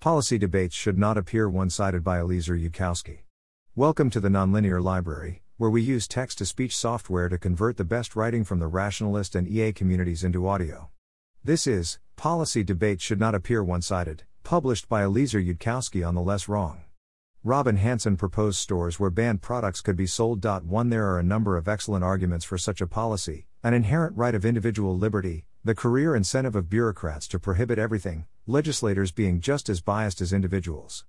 Policy debates should not appear one-sided by Eliezer Yudkowsky. Welcome to the Nonlinear Library, where we use text-to-speech software to convert the best writing from the rationalist and EA communities into audio. This is, Policy Debates Should Not Appear One-Sided, published by Eliezer Yudkowsky on the Less Wrong. Robin Hanson proposed stores where banned products could be sold. One, there are a number of excellent arguments for such a policy, an inherent right of individual liberty, the career incentive of bureaucrats to prohibit everything, legislators being just as biased as individuals.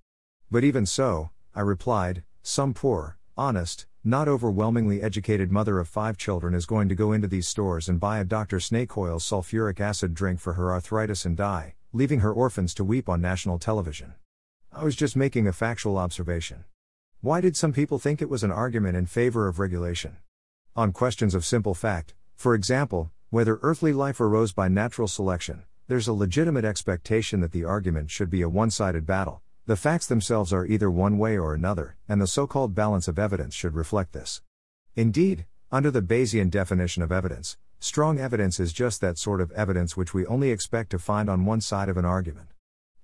But even so, I replied, some poor, honest, not overwhelmingly educated mother of 5 children is going to go into these stores and buy a Dr. Snakeoil's Sulfuric Acid Drink for her arthritis and die, leaving her orphans to weep on national television. I was just making a factual observation. Why did some people think it was an argument in favor of regulation? On questions of simple fact, for example, whether earthly life arose by natural selection, there's a legitimate expectation that the argument should be a one-sided battle. The facts themselves are either one way or another, and the so-called balance of evidence should reflect this. Indeed, under the Bayesian definition of evidence, strong evidence is just that sort of evidence which we only expect to find on one side of an argument.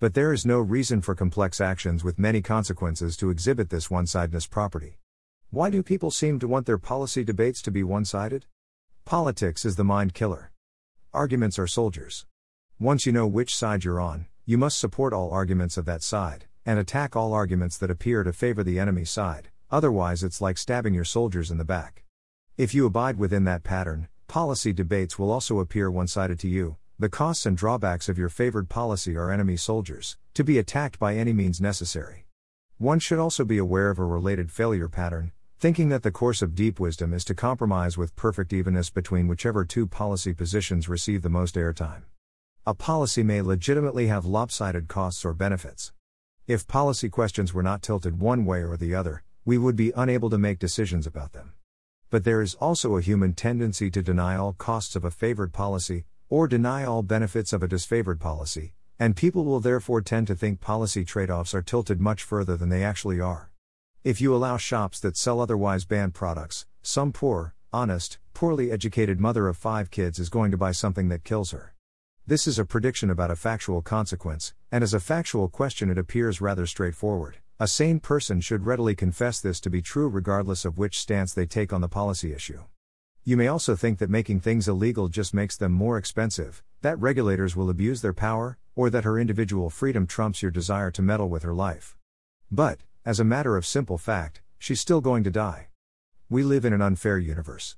But there is no reason for complex actions with many consequences to exhibit this one-sidedness property. Why do people seem to want their policy debates to be one-sided? Politics is the mind killer. Arguments are soldiers. Once you know which side you're on, you must support all arguments of that side, and attack all arguments that appear to favor the enemy side, otherwise it's like stabbing your soldiers in the back. If you abide within that pattern, policy debates will also appear one-sided to you. The costs and drawbacks of your favored policy are enemy soldiers, to be attacked by any means necessary. One should also be aware of a related failure pattern, thinking that the course of deep wisdom is to compromise with perfect evenness between whichever two policy positions receive the most airtime. A policy may legitimately have lopsided costs or benefits. If policy questions were not tilted one way or the other, we would be unable to make decisions about them. But there is also a human tendency to deny all costs of a favored policy, or deny all benefits of a disfavored policy, and people will therefore tend to think policy trade-offs are tilted much further than they actually are. If you allow shops that sell otherwise banned products, some poor, honest, poorly educated mother of 5 kids is going to buy something that kills her. This is a prediction about a factual consequence, and as a factual question it appears rather straightforward. A sane person should readily confess this to be true regardless of which stance they take on the policy issue. You may also think that making things illegal just makes them more expensive, that regulators will abuse their power, or that her individual freedom trumps your desire to meddle with her life. But, as a matter of simple fact, she's still going to die. We live in an unfair universe.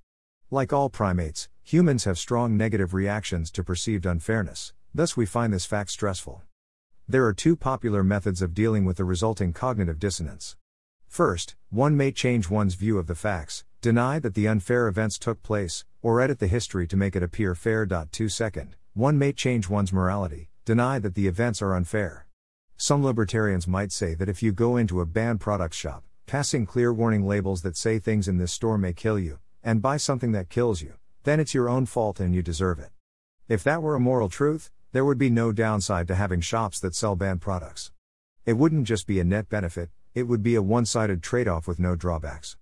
Like all primates, humans have strong negative reactions to perceived unfairness, thus we find this fact stressful. There are 2 popular methods of dealing with the resulting cognitive dissonance. First, one may change one's view of the facts, deny that the unfair events took place, or edit the history to make it appear fair. 2. Second, one may change one's morality, deny that the events are unfair. Some libertarians might say that if you go into a banned product shop, passing clear warning labels that say things in this store may kill you, and buy something that kills you, then it's your own fault and you deserve it. If that were a moral truth, there would be no downside to having shops that sell banned products. It wouldn't just be a net benefit, it would be a one-sided trade-off with no drawbacks.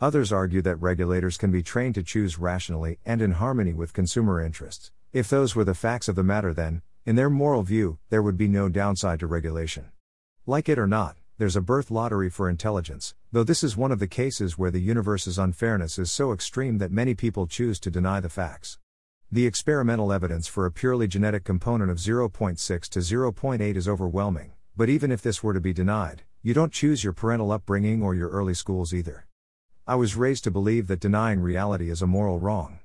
Others argue that regulators can be trained to choose rationally and in harmony with consumer interests. If those were the facts of the matter, then, in their moral view, there would be no downside to regulation. Like it or not, there's a birth lottery for intelligence, though this is one of the cases where the universe's unfairness is so extreme that many people choose to deny the facts. The experimental evidence for a purely genetic component of 0.6 to 0.8 is overwhelming, but even if this were to be denied, you don't choose your parental upbringing or your early schools either. I was raised to believe that denying reality is a moral wrong.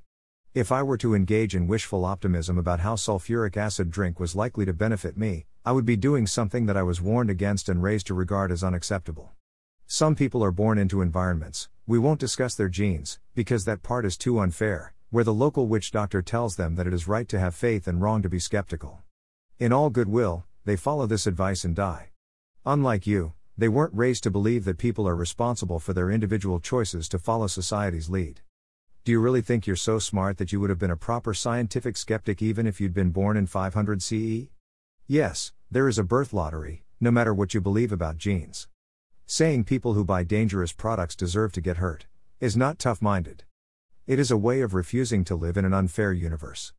If I were to engage in wishful optimism about how sulfuric acid drink was likely to benefit me, I would be doing something that I was warned against and raised to regard as unacceptable. Some people are born into environments, we won't discuss their genes, because that part is too unfair, where the local witch doctor tells them that it is right to have faith and wrong to be skeptical. In all goodwill, they follow this advice and die. Unlike you, they weren't raised to believe that people are responsible for their individual choices to follow society's lead. Do you really think you're so smart that you would have been a proper scientific skeptic even if you'd been born in 500 CE? Yes, there is a birth lottery, no matter what you believe about genes. Saying people who buy dangerous products deserve to get hurt is not tough-minded. It is a way of refusing to live in an unfair universe.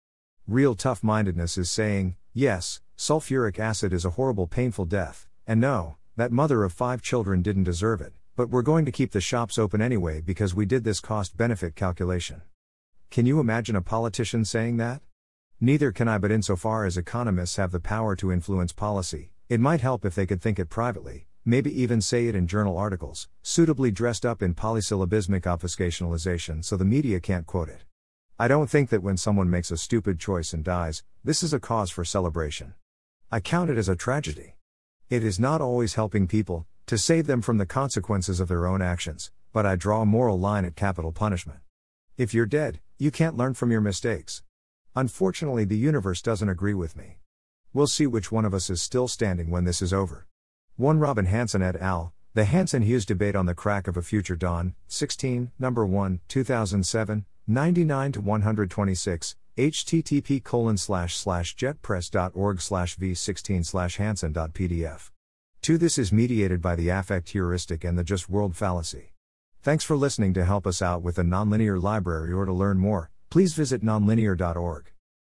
Real tough-mindedness is saying, yes, sulfuric acid is a horrible painful death, and no, that mother of 5 children didn't deserve it, but we're going to keep the shops open anyway because we did this cost-benefit calculation. Can you imagine a politician saying that? Neither can I, but insofar as economists have the power to influence policy, it might help if they could think it privately, maybe even say it in journal articles, suitably dressed up in polysyllabismic obfuscationalization so the media can't quote it. I don't think that when someone makes a stupid choice and dies, this is a cause for celebration. I count it as a tragedy. It is not always helping people, to save them from the consequences of their own actions, but I draw a moral line at capital punishment. If you're dead, you can't learn from your mistakes. Unfortunately, the universe doesn't agree with me. We'll see which one of us is still standing when this is over. 1 Robin Hanson et al., The Hanson-Hughes Debate on the Crack of a Future Dawn, 16, number 1, 2007, 99-126, http://jetpress.org/v16/hanson.pdf. 2 This is mediated by the affect heuristic and the just world fallacy. Thanks for listening. To help us out with the Nonlinear Library or to learn more, please visit nonlinear.org.